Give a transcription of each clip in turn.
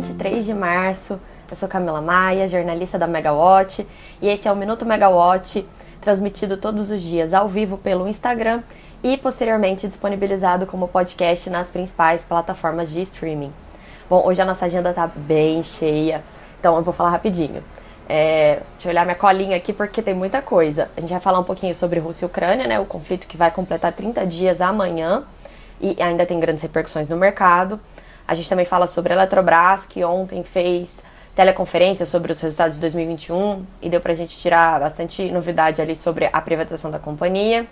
23 de março. Eu sou Camila Maia, jornalista da BegaWatch, e esse é o Minuto Megawatt, transmitido todos os dias ao vivo pelo Instagram e posteriormente disponibilizado como podcast nas principais plataformas de streaming. Bom, hoje a nossa agenda tá bem cheia, então eu vou falar rapidinho. Deixa eu olhar minha colinha aqui porque tem muita coisa. A gente vai falar um pouquinho sobre Rússia e Ucrânia, né? O conflito que vai completar 30 dias amanhã e ainda tem grandes repercussões no mercado. A gente também fala sobre a Eletrobras, que ontem fez teleconferência sobre os resultados de 2021 e deu pra gente tirar bastante novidade ali sobre a privatização da companhia.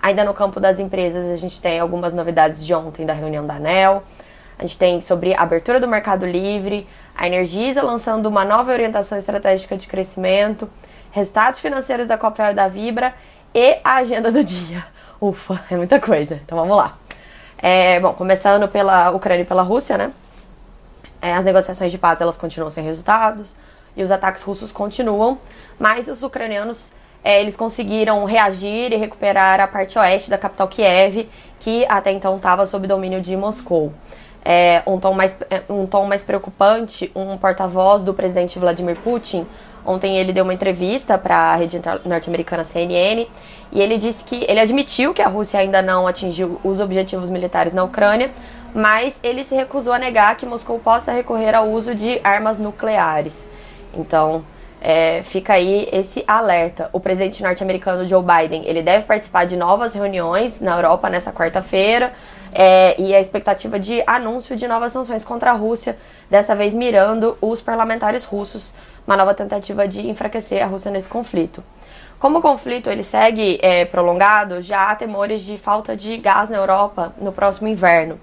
Ainda no campo das empresas, a gente tem algumas novidades de ontem da reunião da Nel. A gente tem sobre a abertura do mercado livre, a Energisa lançando uma nova orientação estratégica de crescimento, resultados financeiros da Copel e da Vibra e a agenda do dia. Ufa, é muita coisa. Então vamos lá. Bom, começando pela Ucrânia e pela Rússia, né? As negociações de paz, elas continuam sem resultados e os ataques russos continuam, mas os ucranianos eles conseguiram reagir e recuperar a parte oeste da capital Kiev, que até então estava sob domínio de Moscou. Um tom mais preocupante, um porta-voz do presidente Vladimir Putin, ontem ele deu uma entrevista para a rede norte-americana CNN, e ele disse que ele admitiu que a Rússia ainda não atingiu os objetivos militares na Ucrânia, mas ele se recusou a negar que Moscou possa recorrer ao uso de armas nucleares. Então fica aí esse alerta. O presidente norte-americano Joe Biden, ele deve participar de novas reuniões na Europa nessa quarta-feira, e a expectativa de anúncio de novas sanções contra a Rússia, dessa vez mirando os parlamentares russos, uma nova tentativa de enfraquecer a Rússia nesse conflito. Como o conflito ele segue prolongado, já há temores de falta de gás na Europa no próximo inverno,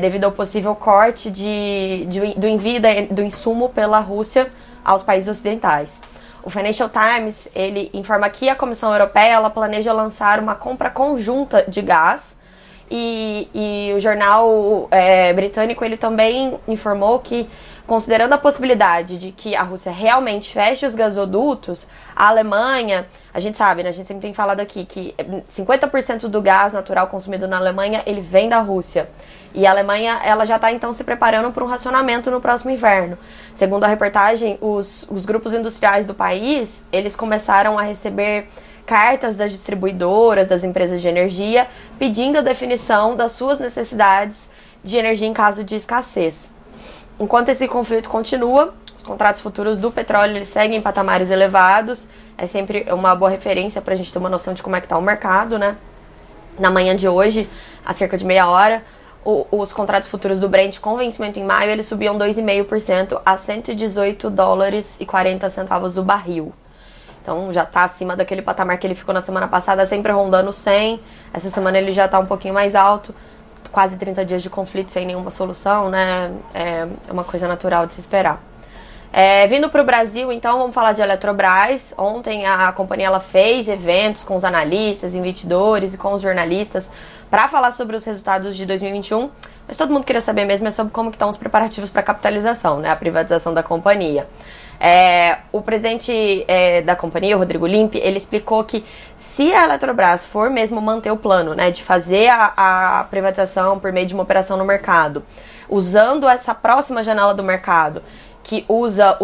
devido ao possível corte do envio do insumo pela Rússia aos países ocidentais. O Financial Times ele informa que a Comissão Europeia ela planeja lançar uma compra conjunta de gás, e o jornal britânico ele também informou que, considerando a possibilidade de que a Rússia realmente feche os gasodutos, a Alemanha, a gente sabe, né, a gente sempre tem falado aqui que 50% do gás natural consumido na Alemanha ele vem da Rússia. E a Alemanha ela já está, então, se preparando para um racionamento no próximo inverno. Segundo a reportagem, os grupos industriais do país, eles começaram a receber cartas das distribuidoras, das empresas de energia, pedindo a definição das suas necessidades de energia em caso de escassez. Enquanto esse conflito continua, os contratos futuros do petróleo eles seguem em patamares elevados. É sempre uma boa referência para a gente ter uma noção de como é que está o mercado, né? Na manhã de hoje, há cerca de meia hora, os contratos futuros do Brent com vencimento em maio, eles subiam 2,5% a $118,40 o barril. Então já está acima daquele patamar que ele ficou na semana passada, sempre rondando 100. Essa semana ele já está um pouquinho mais alto, quase 30 dias de conflito sem nenhuma solução, né? É uma coisa natural de se esperar. Vindo para o Brasil, então, vamos falar de Eletrobras. Ontem a companhia ela fez eventos com os analistas, investidores e com os jornalistas para falar sobre os resultados de 2021, mas todo mundo queria saber mesmo sobre como que estão os preparativos para a capitalização, né, a privatização da companhia. O presidente da companhia, o Rodrigo Limpe, ele explicou que se a Eletrobras for mesmo manter o plano, né, de fazer a privatização por meio de uma operação no mercado, usando essa próxima janela do mercado, que usa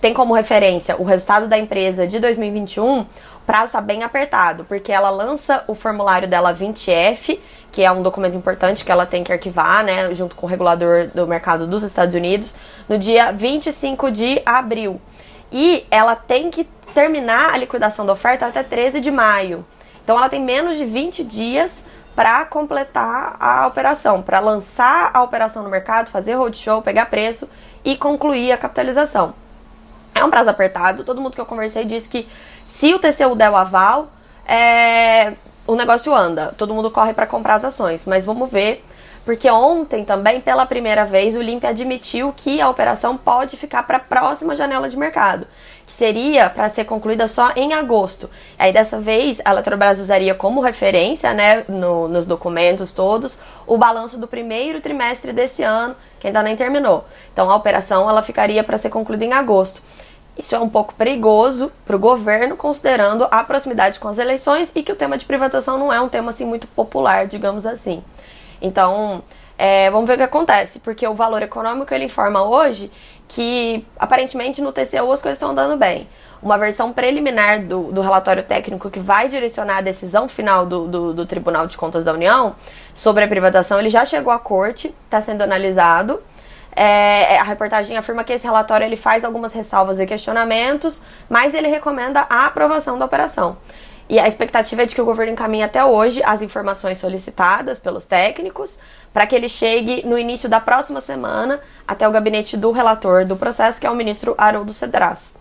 tem como referência o resultado da empresa de 2021, o prazo está bem apertado, porque ela lança o formulário dela 20F, que é um documento importante que ela tem que arquivar, né, junto com o regulador do mercado dos Estados Unidos, no dia 25 de abril. E ela tem que terminar a liquidação da oferta até 13 de maio. Então ela tem menos de 20 dias para completar a operação, para lançar a operação no mercado, fazer roadshow, pegar preço e concluir a capitalização. É um prazo apertado, todo mundo que eu conversei disse que se o TCU der o aval, o negócio anda, todo mundo corre para comprar as ações, mas vamos ver, porque ontem também, pela primeira vez, o Limpe admitiu que a operação pode ficar para a próxima janela de mercado, que seria para ser concluída só em agosto. Aí, dessa vez, a Eletrobras usaria como referência, né, nos documentos todos, o balanço do primeiro trimestre desse ano, que ainda nem terminou. Então, a operação ela ficaria para ser concluída em agosto. Isso é um pouco perigoso para o governo, considerando a proximidade com as eleições e que o tema de privatização não é um tema assim, muito popular, digamos assim. Então, Vamos ver o que acontece, porque o Valor Econômico ele informa hoje que aparentemente no TCU as coisas estão andando bem. Uma versão preliminar do relatório técnico que vai direcionar a decisão final do Tribunal de Contas da União sobre a privatização, ele já chegou à corte, está sendo analisado. A reportagem afirma que esse relatório ele faz algumas ressalvas e questionamentos, mas ele recomenda a aprovação da operação. E a expectativa é de que o governo encaminhe até hoje as informações solicitadas pelos técnicos para que ele chegue no início da próxima semana até o gabinete do relator do processo, que é o ministro Haroldo Cedras.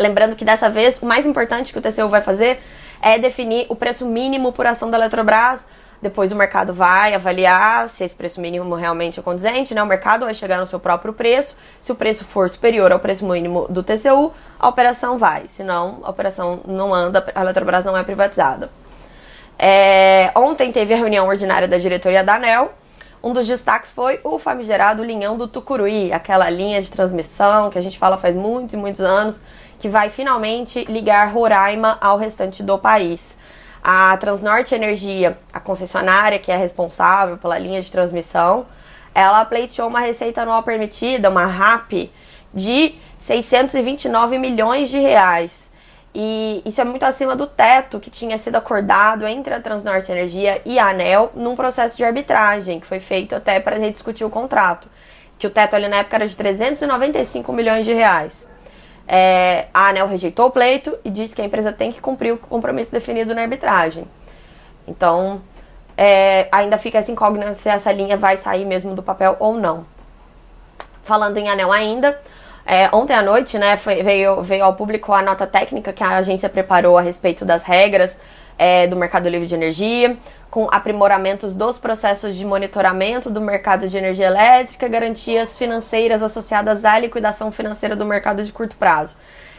Lembrando que dessa vez o mais importante que o TCU vai fazer é definir o preço mínimo por ação da Eletrobras. Depois o mercado vai avaliar se esse preço mínimo realmente é condizente, né? O mercado vai chegar no seu próprio preço. Se o preço for superior ao preço mínimo do TCU, a operação vai. Senão, a operação não anda, a Eletrobras não é privatizada. Ontem teve a reunião ordinária da diretoria da Nel. Um dos destaques foi o famigerado linhão do Tucuruí, aquela linha de transmissão que a gente fala faz muitos e muitos anos, que vai finalmente ligar Roraima ao restante do país. A Transnorte Energia, a concessionária que é responsável pela linha de transmissão, ela pleiteou uma receita anual permitida, uma RAP, de 629 milhões de reais. E isso é muito acima do teto que tinha sido acordado entre a Transnorte Energia e a Aneel num processo de arbitragem, que foi feito até para rediscutir o contrato, que o teto ali na época era de 395 milhões de reais. A Aneel rejeitou o pleito e disse que a empresa tem que cumprir o compromisso definido na arbitragem. Então, ainda fica essa incógnita se essa linha vai sair mesmo do papel ou não. Falando em Aneel ainda, ontem à noite, né, veio ao público a nota técnica que a agência preparou a respeito das regras do mercado livre de energia, com aprimoramentos dos processos de monitoramento do mercado de energia elétrica, garantias financeiras associadas à liquidação financeira do mercado de curto prazo.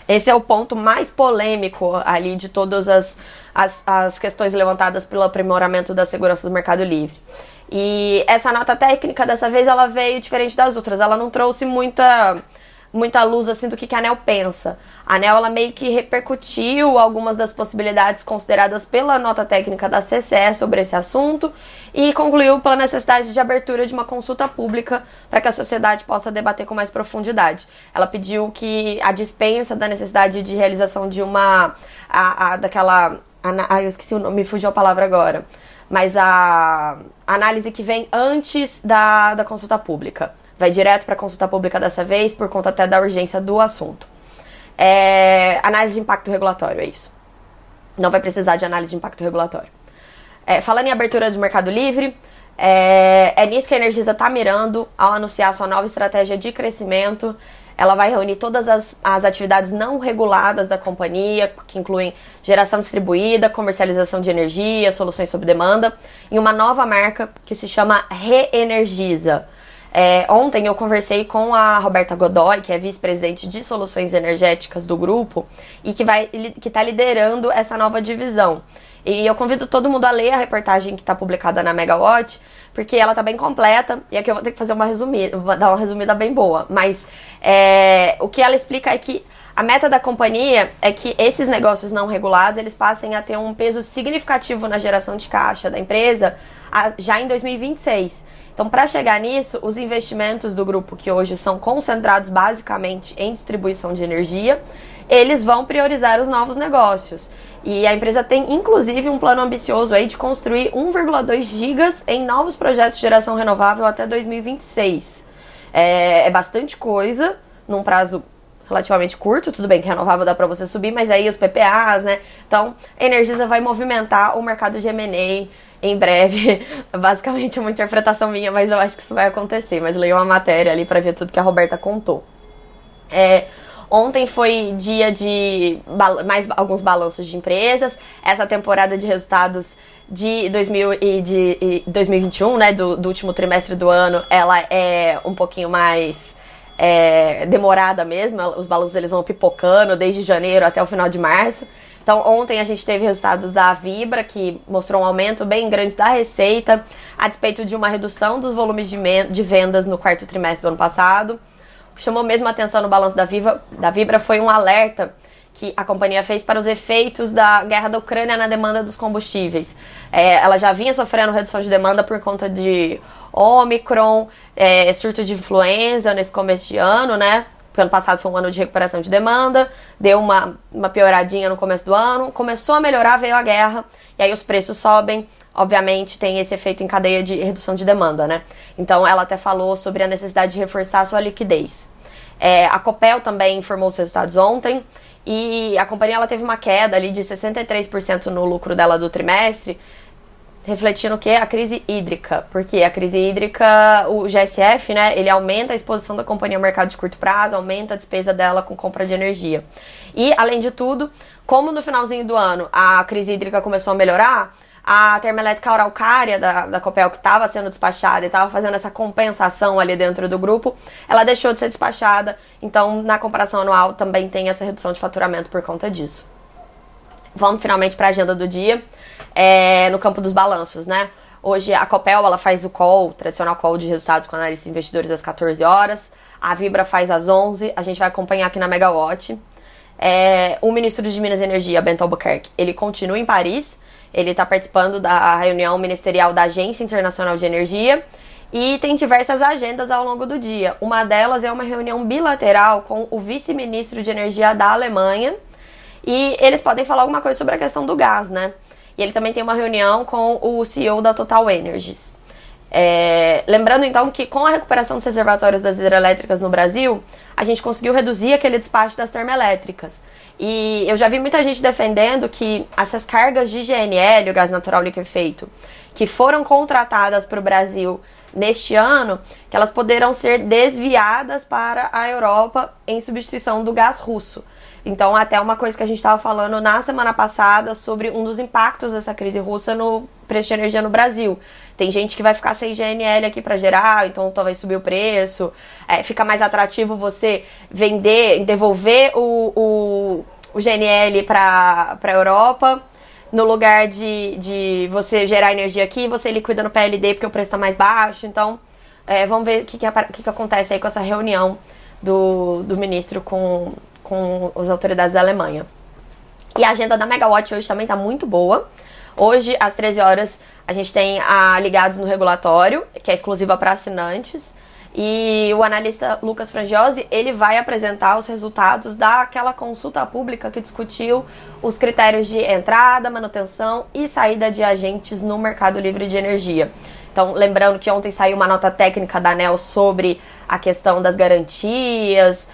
Esse é o ponto mais polêmico ali de todas as questões levantadas pelo aprimoramento da segurança do mercado livre. E essa nota técnica, dessa vez, ela veio diferente das outras. Ela não trouxe muita luz assim do que a Aneel pensa. A Aneel, ela meio que repercutiu algumas das possibilidades consideradas pela nota técnica da CCE sobre esse assunto e concluiu pela necessidade de abertura de uma consulta pública para que a sociedade possa debater com mais profundidade. Ela pediu que a dispensa da necessidade de realização de uma eu esqueci o nome, me fugiu a palavra agora, mas a análise que vem antes da consulta pública. Vai direto para a consulta pública dessa vez, por conta até da urgência do assunto. Análise de impacto regulatório, é isso. Não vai precisar de análise de impacto regulatório. Falando em abertura do mercado livre, é nisso que a Energisa está mirando ao anunciar sua nova estratégia de crescimento. Ela vai reunir todas as atividades não reguladas da companhia, que incluem geração distribuída, comercialização de energia, soluções sob demanda, em uma nova marca que se chama Re-Energisa. Ontem eu conversei com a Roberta Godoy, que é vice-presidente de soluções energéticas do grupo e que está liderando essa nova divisão. E eu convido todo mundo a ler a reportagem que está publicada na BegaWatch, porque ela está bem completa e aqui eu vou ter que fazer dar uma resumida bem boa. Mas o que ela explica é que a meta da companhia é que esses negócios não regulados eles passem a ter um peso significativo na geração de caixa da empresa já em 2026. Então, para chegar nisso, os investimentos do grupo, que hoje são concentrados basicamente em distribuição de energia, eles vão priorizar os novos negócios. E a empresa tem, inclusive, um plano ambicioso aí de construir 1,2 gigas em novos projetos de geração renovável até 2026. É bastante coisa, num prazo relativamente curto. Tudo bem que renovável dá para você subir, mas aí os PPAs, né? Então, a Energisa vai movimentar o mercado de M&A em breve. Basicamente é uma interpretação minha, mas eu acho que isso vai acontecer. Mas leio uma matéria ali para ver tudo que a Roberta contou. Ontem foi dia de mais alguns balanços de empresas. Essa temporada de resultados de 2021, né, do último trimestre do ano, ela é um pouquinho mais demorada mesmo. Os balanços eles vão pipocando desde janeiro até o final de março. Então, ontem a gente teve resultados da Vibra, que mostrou um aumento bem grande da receita, a despeito de uma redução dos volumes de vendas no quarto trimestre do ano passado. O que chamou mesmo a atenção no balanço da Vibra foi um alerta que a companhia fez para os efeitos da guerra da Ucrânia na demanda dos combustíveis. Ela já vinha sofrendo redução de demanda por conta de Ômicron, surto de influenza nesse começo de ano, né? Porque ano passado foi um ano de recuperação de demanda, deu uma pioradinha no começo do ano, começou a melhorar, veio a guerra, e aí os preços sobem, obviamente tem esse efeito em cadeia de redução de demanda, né? Então ela até falou sobre a necessidade de reforçar a sua liquidez. A Copel também informou os resultados ontem, e a companhia ela teve uma queda ali de 63% no lucro dela do trimestre, refletindo o que? A crise hídrica. Porque a crise hídrica, o GSF, né, ele aumenta a exposição da companhia ao mercado de curto prazo, aumenta a despesa dela com compra de energia. E, além de tudo, como no finalzinho do ano a crise hídrica começou a melhorar, a termoelétrica Araucária da Copel, que estava sendo despachada e estava fazendo essa compensação ali dentro do grupo, ela deixou de ser despachada. Então, na comparação anual, também tem essa redução de faturamento por conta disso. Vamos finalmente para a agenda do dia. No campo dos balanços, né? Hoje a Copel ela faz o call, o tradicional call de resultados com analistas e investidores às 14 horas. A Vibra faz às 11. A gente vai acompanhar aqui na BegaWatch. O ministro de Minas e Energia, Bento Albuquerque, ele continua em Paris. Ele está participando da reunião ministerial da Agência Internacional de Energia. E tem diversas agendas ao longo do dia. Uma delas é uma reunião bilateral com o vice-ministro de Energia da Alemanha. E eles podem falar alguma coisa sobre a questão do gás, né? E ele também tem uma reunião com o CEO da Total Energies. Lembrando, então, que com a recuperação dos reservatórios das hidrelétricas no Brasil, a gente conseguiu reduzir aquele despacho das termoelétricas. E eu já vi muita gente defendendo que essas cargas de GNL, o gás natural liquefeito, que foram contratadas para o Brasil neste ano, que elas poderão ser desviadas para a Europa em substituição do gás russo. Então, até uma coisa que a gente estava falando na semana passada sobre um dos impactos dessa crise russa no preço de energia no Brasil. Tem gente que vai ficar sem GNL aqui para gerar, então talvez subir o preço. Fica mais atrativo você vender, devolver o GNL para a Europa, no lugar de você gerar energia aqui, você liquida no PLD porque o preço está mais baixo. Então, vamos ver o que acontece aí com essa reunião do ministro com as autoridades da Alemanha. E a agenda da Megawatt hoje também está muito boa. Hoje, às 13 horas, a gente tem a Ligados no Regulatório, que é exclusiva para assinantes. E o analista Lucas Frangiosi, ele vai apresentar os resultados daquela consulta pública que discutiu os critérios de entrada, manutenção e saída de agentes no mercado livre de energia. Então, lembrando que ontem saiu uma nota técnica da Nel sobre a questão das garantias,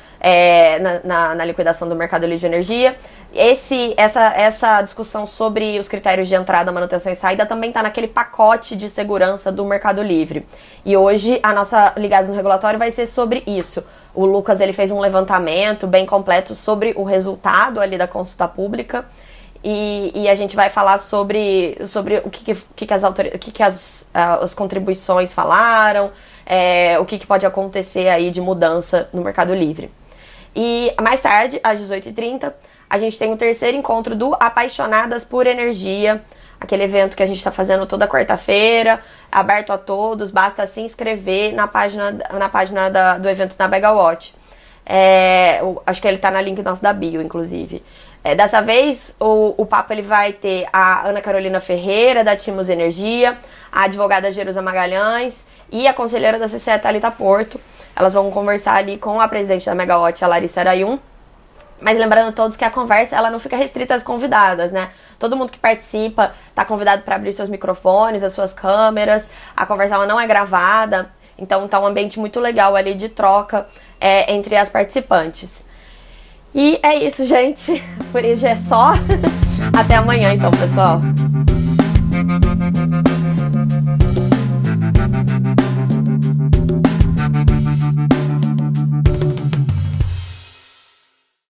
na liquidação do mercado livre de energia. Essa discussão sobre os critérios de entrada, manutenção e saída também está naquele pacote de segurança do mercado livre. E hoje a nossa Ligados no Regulatório vai ser sobre isso. O Lucas ele fez um levantamento bem completo sobre o resultado ali da consulta pública e a gente vai falar sobre o que as contribuições falaram, o que pode acontecer aí de mudança no mercado livre. E mais tarde, às 18h30, a gente tem o terceiro encontro do Apaixonadas por Energia, aquele evento que a gente está fazendo toda quarta-feira, aberto a todos, basta se inscrever na página do evento da BegaWatch. Acho que ele está na link nosso da bio, inclusive. Dessa vez, o papo ele vai ter a Ana Carolina Ferreira, da Timos Energia, a advogada Jerusa Magalhães e a conselheira da CCE, Thalita Porto. Elas vão conversar ali com a presidente da Megawatt, a Larissa Arayun. Mas lembrando todos que a conversa ela não fica restrita às convidadas, né? Todo mundo que participa está convidado para abrir seus microfones, as suas câmeras. A conversa ela não é gravada, então está um ambiente muito legal ali de troca entre as participantes. E é isso, gente. Por isso é só. Até amanhã, então, pessoal.